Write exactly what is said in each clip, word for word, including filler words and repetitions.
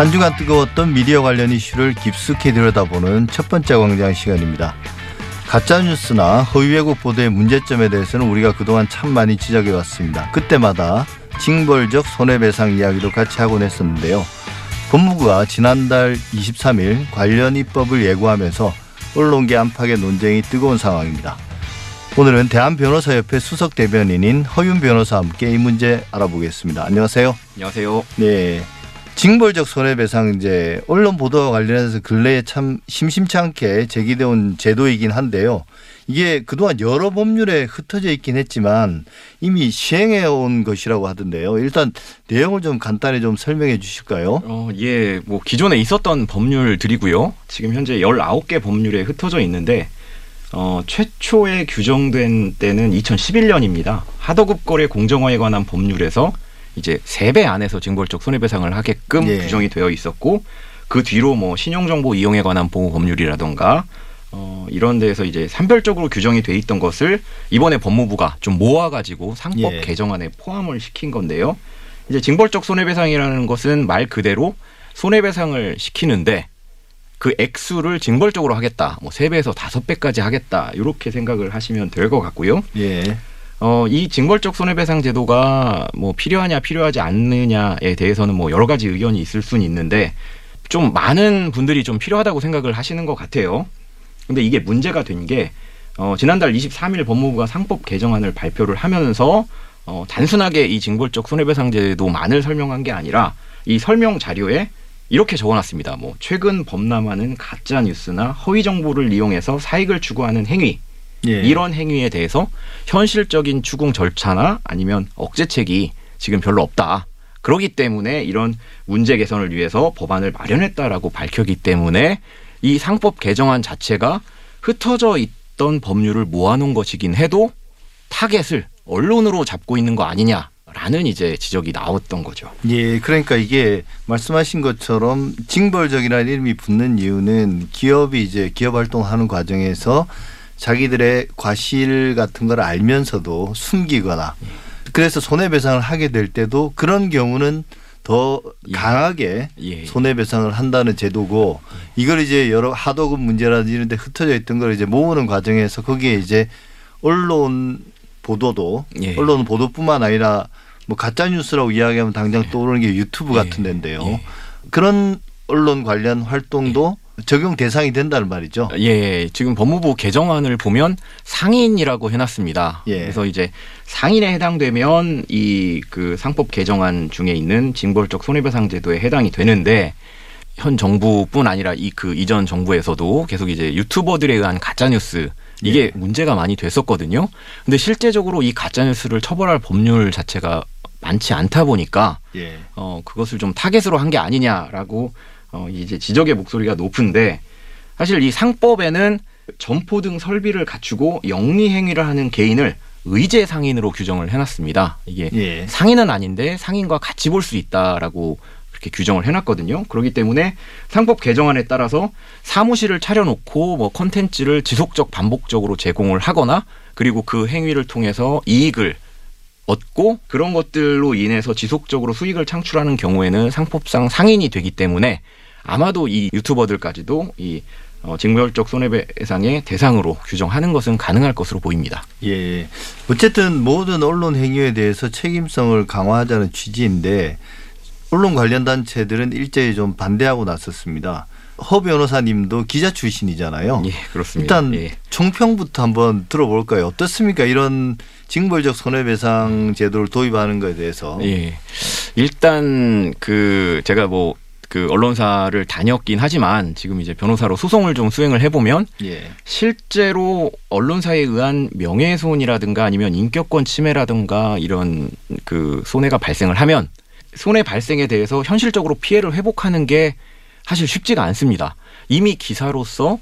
한 주간 뜨거웠던 미디어 관련 이슈를 깊숙이 들여다보는 첫 번째 광장 시간입니다. 가짜뉴스나 허위 왜곡 보도의 문제점에 대해서는 우리가 그동안 참 많이 지적해왔습니다. 그때마다 징벌적 손해배상 이야기도 같이 하곤 했었는데요. 법무부가 지난달 이십삼일 관련 입법을 예고하면서 언론계 안팎의 논쟁이 뜨거운 상황입니다. 오늘은 대한변호사협회 수석대변인인 허윤 변호사와 함께 이 문제 알아보겠습니다. 안녕하세요. 안녕하세요. 네, 징벌적 손해배상 이제 언론 보도와 관련해서 근래에 참 심심치 않게 제기되어 온 제도이긴 한데요. 이게 그동안 여러 법률에 흩어져 있긴 했지만 이미 시행해 온 것이라고 하던데요. 일단 내용을 좀 간단히 좀 설명해 주실까요? 어, 예, 뭐 기존에 있었던 법률들이고요. 지금 현재 열아홉 개 법률에 흩어져 있는데 어, 최초에 규정된 때는 이천십일년입니다. 하도급 거래 공정화에 관한 법률에서 이제 세 배 안에서 징벌적 손해배상을 하게끔 예. 규정이 되어 있었고, 그 뒤로 뭐 신용정보 이용에 관한 보호 법률이라던가 어, 이런 데에서 이제 산별적으로 규정이 돼 있던 것을 이번에 법무부가 좀 모아가지고 상법 예. 개정안에 포함을 시킨 건데요. 이제 징벌적 손해배상이라는 것은 말 그대로 손해배상을 시키는데 그 액수를 징벌적으로 하겠다. 뭐 세 배에서 다섯 배까지 하겠다. 이렇게 생각을 하시면 될 것 같고요. 예. 어, 이 징벌적 손해배상 제도가 뭐 필요하냐 필요하지 않느냐에 대해서는 뭐 여러 가지 의견이 있을 수는 있는데 좀 많은 분들이 좀 필요하다고 생각을 하시는 것 같아요. 근데 이게 문제가 된 게 어, 지난달 이십삼일 법무부가 상법 개정안을 발표를 하면서 어, 단순하게 이 징벌적 손해배상 제도만을 설명한 게 아니라 이 설명 자료에 이렇게 적어놨습니다. 뭐 최근 범람하는 가짜 뉴스나 허위 정보를 이용해서 사익을 추구하는 행위. 예. 이런 행위에 대해서 현실적인 추궁 절차나 아니면 억제책이 지금 별로 없다. 그러기 때문에 이런 문제 개선을 위해서 법안을 마련했다라고 밝혔기 때문에 이 상법 개정안 자체가 흩어져 있던 법률을 모아놓은 것이긴 해도 타겟을 언론으로 잡고 있는 거 아니냐. 라는 이제 지적이 나왔던 거죠. 예, 그러니까 이게 말씀하신 것처럼 징벌적이라는 이름이 붙는 이유는 기업이 이제 기업 활동하는 과정에서 자기들의 과실 같은 걸 알면서도 숨기거나 그래서 손해배상을 하게 될 때도 그런 경우는 더 강하게 예. 예. 손해배상을 한다는 제도고 이걸 이제 여러 하도급 문제라든지 이런 데 흩어져 있던 걸 이제 모으는 과정에서 거기에 이제 언론 보도도 예. 언론 보도뿐만 아니라 뭐 가짜 뉴스라고 이야기하면 당장 예. 떠오르는 게 유튜브 예. 같은 데인데요. 예. 그런 언론 관련 활동도 예. 적용 대상이 된다는 말이죠. 예, 지금 법무부 개정안을 보면 상인이라고 해놨습니다. 예. 그래서 이제 상인에 해당되면 이 그 상법 개정안 중에 있는 징벌적 손해배상 제도에 해당이 되는데. 현 정부뿐 아니라 이 그 이전 정부에서도 계속 이제 유튜버들에 의한 가짜뉴스 이게 예. 문제가 많이 됐었거든요. 근데 실제적으로 이 가짜뉴스를 처벌할 법률 자체가 많지 않다 보니까 예. 어, 그것을 좀 타겟으로 한 게 아니냐라고 어, 이제 지적의 목소리가 높은데 사실 이 상법에는 점포 등 설비를 갖추고 영리 행위를 하는 개인을 의제 상인으로 규정을 해놨습니다. 이게 예. 상인은 아닌데 상인과 같이 볼 수 있다라고 이렇게 규정을 해놨거든요. 그렇기 때문에 상법 개정안에 따라서 사무실을 차려놓고 뭐 컨텐츠를 지속적 반복적으로 제공을 하거나 그리고 그 행위를 통해서 이익을 얻고 그런 것들로 인해서 지속적으로 수익을 창출하는 경우에는 상법상 상인이 되기 때문에 아마도 이 유튜버들까지도 이 어, 징벌적 손해배상의 대상으로 규정하는 것은 가능할 것으로 보입니다. 예, 어쨌든 모든 언론 행위에 대해서 책임성을 강화하자는 취지인데 언론 관련 단체들은 일제히 좀 반대하고 나섰습니다. 허 변호사님도 기자 출신이잖아요. 예, 그렇습니다. 일단 예. 총평부터 한번 들어볼까요? 어떻습니까? 이런 징벌적 손해배상 제도를 도입하는 것에 대해서. 예, 일단 그 제가 뭐 그 언론사를 다녔긴 하지만 지금 이제 변호사로 소송을 좀 수행을 해보면 예. 실제로 언론사에 의한 명예훼손이라든가 아니면 인격권 침해라든가 이런 그 손해가 발생을 하면. 손해 발생에 대해서 현실적으로 피해를 회복하는 게 사실 쉽지가 않습니다. 이미 기사로서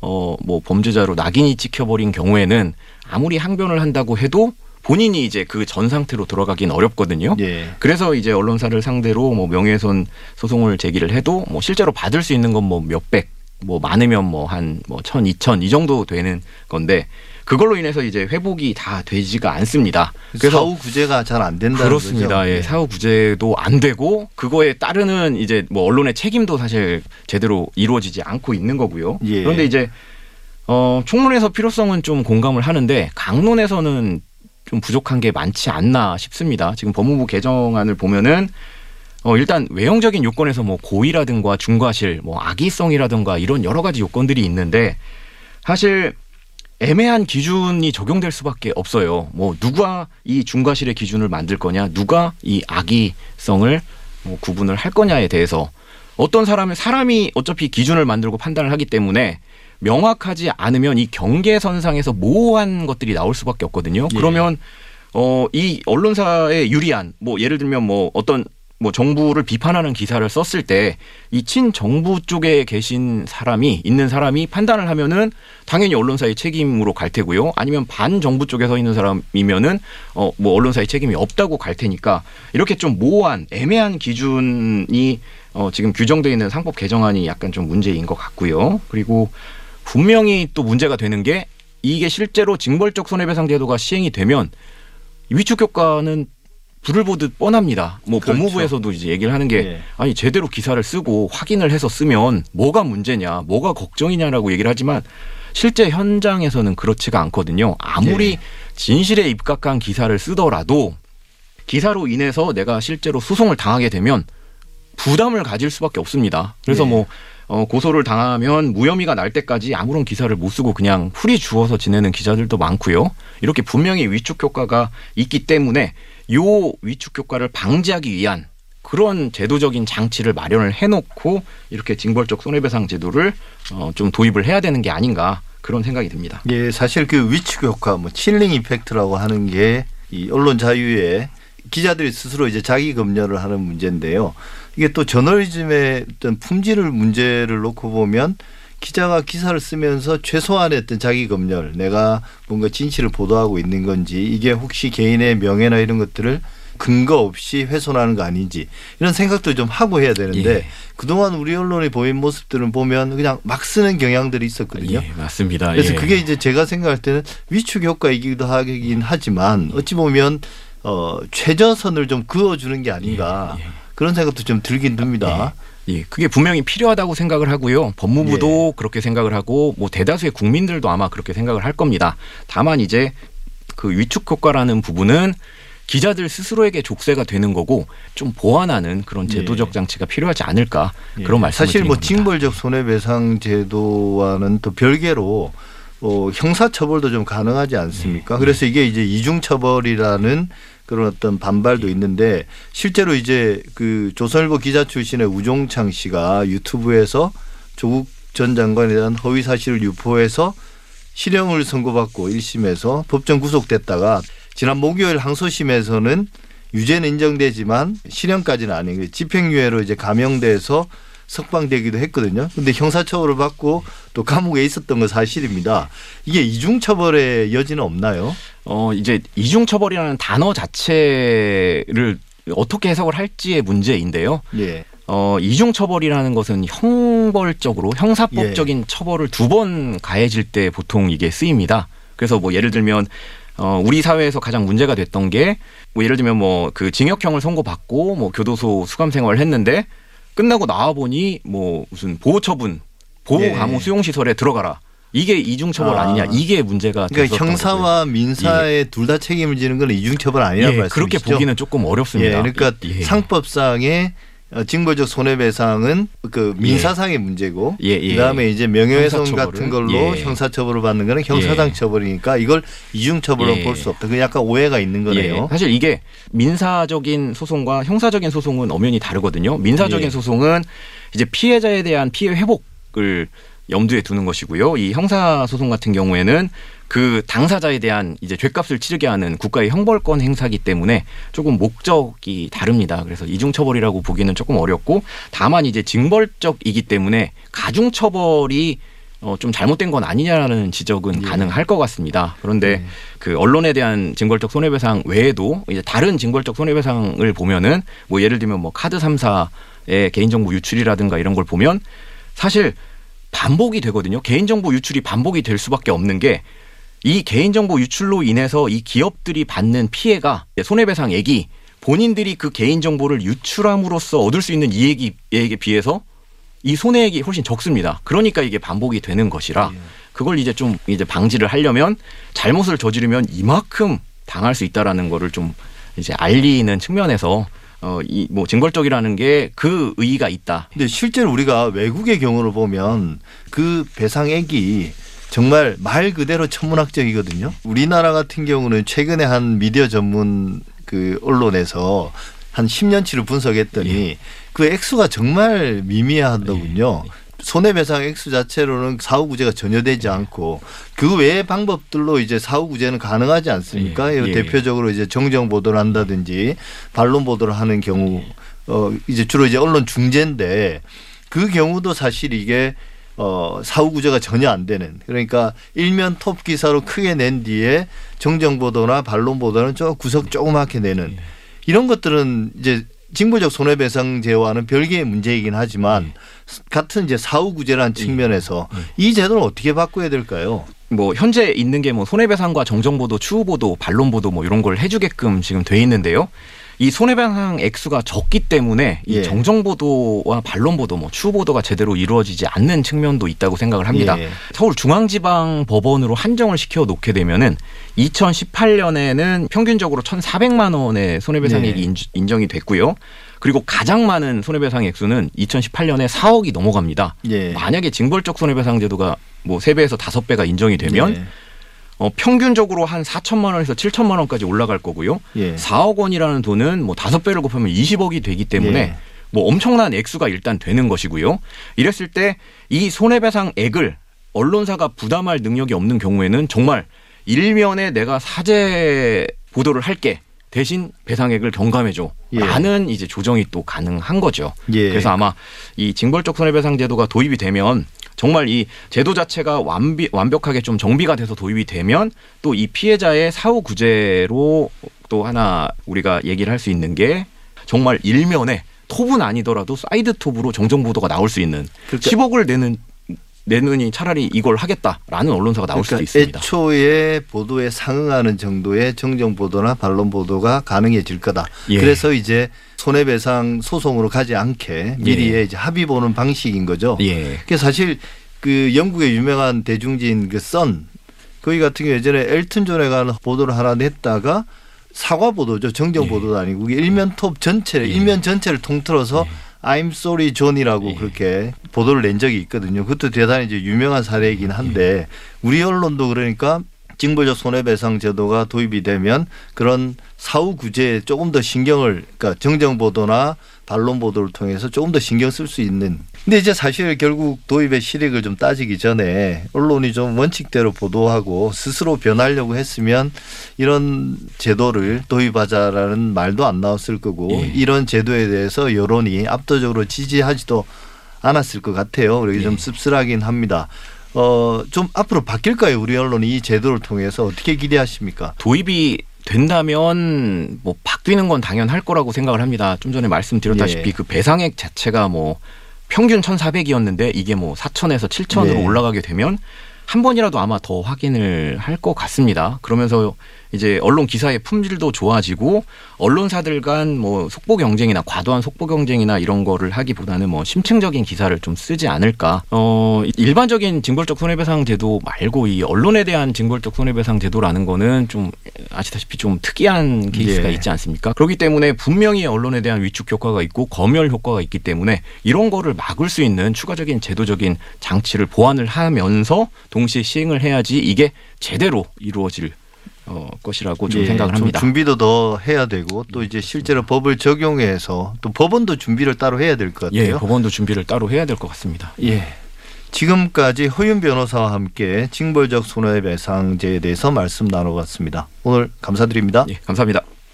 어, 뭐 범죄자로 낙인이 찍혀버린 경우에는 아무리 항변을 한다고 해도 본인이 이제 그 전 상태로 돌아가긴 어렵거든요. 예. 그래서 이제 언론사를 상대로 뭐 명예훼손 소송을 제기를 해도 뭐 실제로 받을 수 있는 건 뭐 몇백 뭐 많으면 뭐 한 뭐 천, 이천 이 정도 되는 건데 그걸로 인해서 이제 회복이 다 되지가 않습니다. 그래서 사후 구제가 잘 안 된다는 그렇습니다. 거죠. 예, 사후 구제도 안 되고 그거에 따르는 이제 뭐 언론의 책임도 사실 제대로 이루어지지 않고 있는 거고요. 예. 그런데 이제 어, 총론에서 필요성은 좀 공감을 하는데 강론에서는 좀 부족한 게 많지 않나 싶습니다. 지금 법무부 개정안을 보면은 어, 일단 외형적인 요건에서 뭐 고의라든가 중과실, 뭐 악의성이라든가 이런 여러 가지 요건들이 있는데 사실 애매한 기준이 적용될 수밖에 없어요. 뭐 누가 이 중과실의 기준을 만들 거냐, 누가 이 악의성을 뭐 구분을 할 거냐에 대해서 어떤 사람은 사람이 어차피 기준을 만들고 판단을 하기 때문에 명확하지 않으면 이 경계선상에서 모호한 것들이 나올 수밖에 없거든요. 예. 그러면 어, 이 언론사에 유리한 뭐 예를 들면 뭐 어떤 뭐 정부를 비판하는 기사를 썼을 때 이 친정부 쪽에 계신 사람이 있는 사람이 판단을 하면은 당연히 언론사의 책임으로 갈 테고요. 아니면 반정부 쪽에 서 있는 사람이면은 어 뭐 언론사의 책임이 없다고 갈 테니까 이렇게 좀 모호한 애매한 기준이 어 지금 규정되어 있는 상법 개정안이 약간 좀 문제인 것 같고요. 그리고 분명히 또 문제가 되는 게 이게 실제로 징벌적 손해배상 제도가 시행이 되면 위축 효과는 불을 보듯 뻔합니다. 뭐 그렇죠. 법무부에서도 이제 얘기를 하는 게 아니 제대로 기사를 쓰고 확인을 해서 쓰면 뭐가 문제냐, 뭐가 걱정이냐라고 얘기를 하지만 실제 현장에서는 그렇지가 않거든요. 아무리 진실에 입각한 기사를 쓰더라도 기사로 인해서 내가 실제로 소송을 당하게 되면 부담을 가질 수밖에 없습니다. 그래서 네. 뭐 어, 고소를 당하면 무혐의가 날 때까지 아무런 기사를 못 쓰고 그냥 풀이 주워서 지내는 기자들도 많고요. 이렇게 분명히 위축 효과가 있기 때문에 요 위축 효과를 방지하기 위한 그런 제도적인 장치를 마련을 해놓고 이렇게 징벌적 손해배상 제도를 어, 좀 도입을 해야 되는 게 아닌가 그런 생각이 듭니다. 예, 사실 그 위축 효과, 뭐 칠링 이펙트라고 하는 게 이 언론 자유에 기자들이 스스로 이제 자기 검열을 하는 문제인데요. 이게 또 저널리즘의 어떤 품질을 문제를 놓고 보면 기자가 기사를 쓰면서 최소한의 어떤 자기 검열, 내가 뭔가 진실을 보도하고 있는 건지 이게 혹시 개인의 명예나 이런 것들을 근거 없이 훼손하는 거 아닌지 이런 생각도 좀 하고 해야 되는데 예. 그동안 우리 언론이 보인 모습들은 보면 그냥 막 쓰는 경향들이 있었거든요. 예, 맞습니다. 그래서 예. 그게 이제 제가 생각할 때는 위축 효과이기도 하긴 하지만 어찌 보면 어, 최저선을 좀 그어주는 게 아닌가 예, 예. 그런 생각도 좀 들긴 듭니다. 예, 예, 그게 분명히 필요하다고 생각을 하고요. 법무부도 예. 그렇게 생각을 하고 뭐 대다수의 국민들도 아마 그렇게 생각을 할 겁니다. 다만 이제 그 위축 효과라는 부분은 기자들 스스로에게 족쇄가 되는 거고 좀 보완하는 그런 제도적 장치가 필요하지 않을까 예. 그런 말씀을 사실 뭐 겁니다. 징벌적 손해배상 제도와는 또 별개로 어, 형사처벌도 좀 가능하지 않습니까? 예. 그래서 이게 이제 이중처벌이라는 그런 어떤 반발도 있는데 실제로 이제 그 조선일보 기자 출신의 우종창 씨가 유튜브에서 조국 전 장관에 대한 허위 사실을 유포해서 실형을 선고받고 일 심에서 법정 구속됐다가 지난 목요일 항소심에서는 유죄는 인정되지만 실형까지는 아니고 집행유예로 이제 감형돼서 석방되기도 했거든요. 그런데 형사처벌을 받고 또 감옥에 있었던 건 사실입니다. 이게 이중처벌의 여지는 없나요? 어 이제 이중처벌이라는 단어 자체를 어떻게 해석을 할지의 문제인데요. 예. 어 이중처벌이라는 것은 형벌적으로 형사법적인 예. 처벌을 두 번 가해질 때 보통 이게 쓰입니다. 그래서 뭐 예를 들면 어 우리 사회에서 가장 문제가 됐던 게 뭐 예를 들면 뭐 그 징역형을 선고받고 뭐 교도소 수감생활을 했는데 끝나고 나와 보니 뭐 무슨 보호처분, 보호감호 수용시설에 들어가라. 이게 이중처벌 아. 아니냐. 이게 문제가 그러니까 형사와 거고요. 민사에 예. 둘 다 책임을 지는 건 이중처벌 아니라고 예. 말씀이시죠. 그렇게 보기는 조금 어렵습니다. 예. 그러니까 예. 상법상의 징벌적 손해배상은 그 민사상의 예. 문제고 예. 예. 그다음에 이제 명예훼손 형사처벌은? 같은 걸로 예. 형사처벌을 받는 거는 형사상 예. 처벌이니까 이걸 이중처벌로 예. 볼 수 없다. 그 약간 오해가 있는 거네요. 예. 사실 이게 민사적인 소송과 형사적인 소송은 엄연히 다르거든요. 민사적인 예. 소송은 이제 피해자에 대한 피해 회복을 염두에 두는 것이고요. 이 형사소송 같은 경우에는 그 당사자에 대한 이제 죗값을 치르게 하는 국가의 형벌권 행사이기 때문에 조금 목적이 다릅니다. 그래서 이중처벌이라고 보기는 조금 어렵고 다만 이제 징벌적이기 때문에 가중처벌이 어 좀 잘못된 건 아니냐라는 지적은 예. 가능할 것 같습니다. 그런데 예. 그 언론에 대한 징벌적 손해배상 외에도 이제 다른 징벌적 손해배상을 보면은 뭐 예를 들면 뭐 카드 삼사의 개인정보 유출이라든가 이런 걸 보면 사실 반복이 되거든요. 개인정보 유출이 반복이 될 수밖에 없는 게 이 개인정보 유출로 인해서 이 기업들이 받는 피해가 손해배상액이 본인들이 그 개인정보를 유출함으로써 얻을 수 있는 이익에 비해서 이 손해액이 훨씬 적습니다. 그러니까 이게 반복이 되는 것이라 그걸 이제 좀 이제 방지를 하려면 잘못을 저지르면 이만큼 당할 수 있다라는 거를 좀 이제 알리는 측면에서 어, 이 뭐 징벌적이라는 게 그 의의가 있다. 근데 실제로 우리가 외국의 경우를 보면 그 배상액이 정말 말 그대로 천문학적이거든요. 우리나라 같은 경우는 최근에 한 미디어 전문 그 언론에서 한 십 년치를 분석했더니 예. 그 액수가 정말 미미하더군요. 예. 손해배상 액수 자체로는 사후구제가 전혀 되지 않고 그 외의 방법들로 이제 사후구제는 가능하지 않습니까? 예. 예. 대표적으로 이제 정정 보도를 한다든지 반론 보도를 하는 경우 예. 어 이제 주로 이제 언론 중재인데 그 경우도 사실 이게 어 사후구제가 전혀 안 되는 그러니까 일면 톱 기사로 크게 낸 뒤에 정정 보도나 반론 보도는 좀 구석 조그맣게 내는 이런 것들은 이제 징벌적 손해배상제와는 별개의 문제이긴 하지만 네. 같은 이제 사후구제라는 네. 측면에서 네. 이 제도를 어떻게 바꿔야 될까요? 뭐 현재 있는 게 뭐 손해배상과 정정보도, 추후보도, 반론보도 뭐 이런 걸 해주게끔 지금 돼 있는데요. 이 손해배상 액수가 적기 때문에 예. 이 정정보도와 반론보도, 뭐 추후보도가 제대로 이루어지지 않는 측면도 있다고 생각을 합니다. 예. 서울중앙지방법원으로 한정을 시켜 놓게 되면은 이천십팔 년에는 평균적으로 천사백만 원의 손해배상액이 예. 인정이 됐고요. 그리고 가장 많은 손해배상 액수는 이천십팔 년에 사억이 넘어갑니다. 예. 만약에 징벌적 손해배상 제도가 뭐 세 배에서 다섯 배가 인정이 되면. 예. 어, 평균적으로 한 사천만 원에서 칠천만 원까지 올라갈 거고요. 예. 사억 원이라는 돈은 뭐 다섯 배를 곱하면 이십억이 되기 때문에 예. 뭐 엄청난 액수가 일단 되는 것이고요. 이랬을 때 이 손해배상액을 언론사가 부담할 능력이 없는 경우에는 정말 일면에 내가 사제 보도를 할게. 대신 배상액을 경감해줘. 예. 라는 이제 조정이 또 가능한 거죠. 예. 그래서 아마 이 징벌적 손해배상 제도가 도입이 되면 정말 이 제도 자체가 완비, 완벽하게 좀 정비가 돼서 도입이 되면 또 이 피해자의 사후 구제로 또 하나 우리가 얘기를 할 수 있는 게 정말 일면에 톱은 아니더라도 사이드 톱으로 정정 보도가 나올 수 있는 그러니까 십억을 내는 내느니 차라리 이걸 하겠다라는 언론사가 나올 그러니까 수도 있습니다. 애초에 보도에 상응하는 정도의 정정 보도나 반론 보도가 가능해질 거다. 예. 그래서 이제 손해배상 소송으로 가지 않게 미리 예. 이제 합의 보는 방식인 거죠. 예. 그 사실 그 영국의 유명한 대중지인 그 선 거기 같은 경우 예전에 엘튼 존에 관한 보도를 하나 냈다가 사과 보도죠. 정정 보도도 예. 아니고 일면 톱 전체를 예. 일면 전체를 통틀어서. 예. I'm sorry, 존이라고 예. 그렇게 보도를 낸 적이 있거든요. 그것도 대단히 이제 유명한 사례이긴 한데 우리 언론도 그러니까 징벌적 손해배상 제도가 도입이 되면 그런 사후 구제에 조금 더 신경을 그러니까 정정 보도나 반론 보도를 통해서 조금 더 신경 쓸 수 있는. 근데 이제 사실 결국 도입의 실익을 좀 따지기 전에 언론이 좀 원칙대로 보도하고 스스로 변하려고 했으면 이런 제도를 도입하자라는 말도 안 나왔을 거고 예. 이런 제도에 대해서 여론이 압도적으로 지지하지도 않았을 것 같아요. 그래서 예. 좀 씁쓸하긴 합니다. 어, 좀 앞으로 바뀔까요? 우리 언론이 이 제도를 통해서 어떻게 기대하십니까? 도입이 된다면 뭐 바뀌는 건 당연할 거라고 생각을 합니다. 좀 전에 말씀드렸다시피 예. 그 배상액 자체가 뭐 평균 천사백이었는데 이게 뭐 사천에서 칠천으로 예. 올라가게 되면 한 번이라도 아마 더 확인을 할 것 같습니다. 그러면서 이제 언론 기사의 품질도 좋아지고 언론사들 간 뭐 속보 경쟁이나 과도한 속보 경쟁이나 이런 거를 하기보다는 뭐 심층적인 기사를 좀 쓰지 않을까. 어, 일반적인 징벌적 손해배상 제도 말고 이 언론에 대한 징벌적 손해배상 제도라는 거는 좀 아시다시피 좀 특이한 케이스가 예. 있지 않습니까? 그렇기 때문에 분명히 언론에 대한 위축 효과가 있고 검열 효과가 있기 때문에 이런 거를 막을 수 있는 추가적인 제도적인 장치를 보완을 하면서 동시에 시행을 해야지 이게 제대로 이루어질 어, 것이라고 좀 예, 생각을 합니다. 좀 준비도 더 해야 되고 또 이제 실제로 법을 적용해서 또 법원도 준비를 따로 해야 될 것 같아요. 예, 법원도 준비를 따로 해야 될 것 같습니다. 예. 지금까지 허윤 변호사와 함께 징벌적 손해배상제에 대해서 말씀 나눠봤습니다. 오늘 감사드립니다. 예, 감사합니다.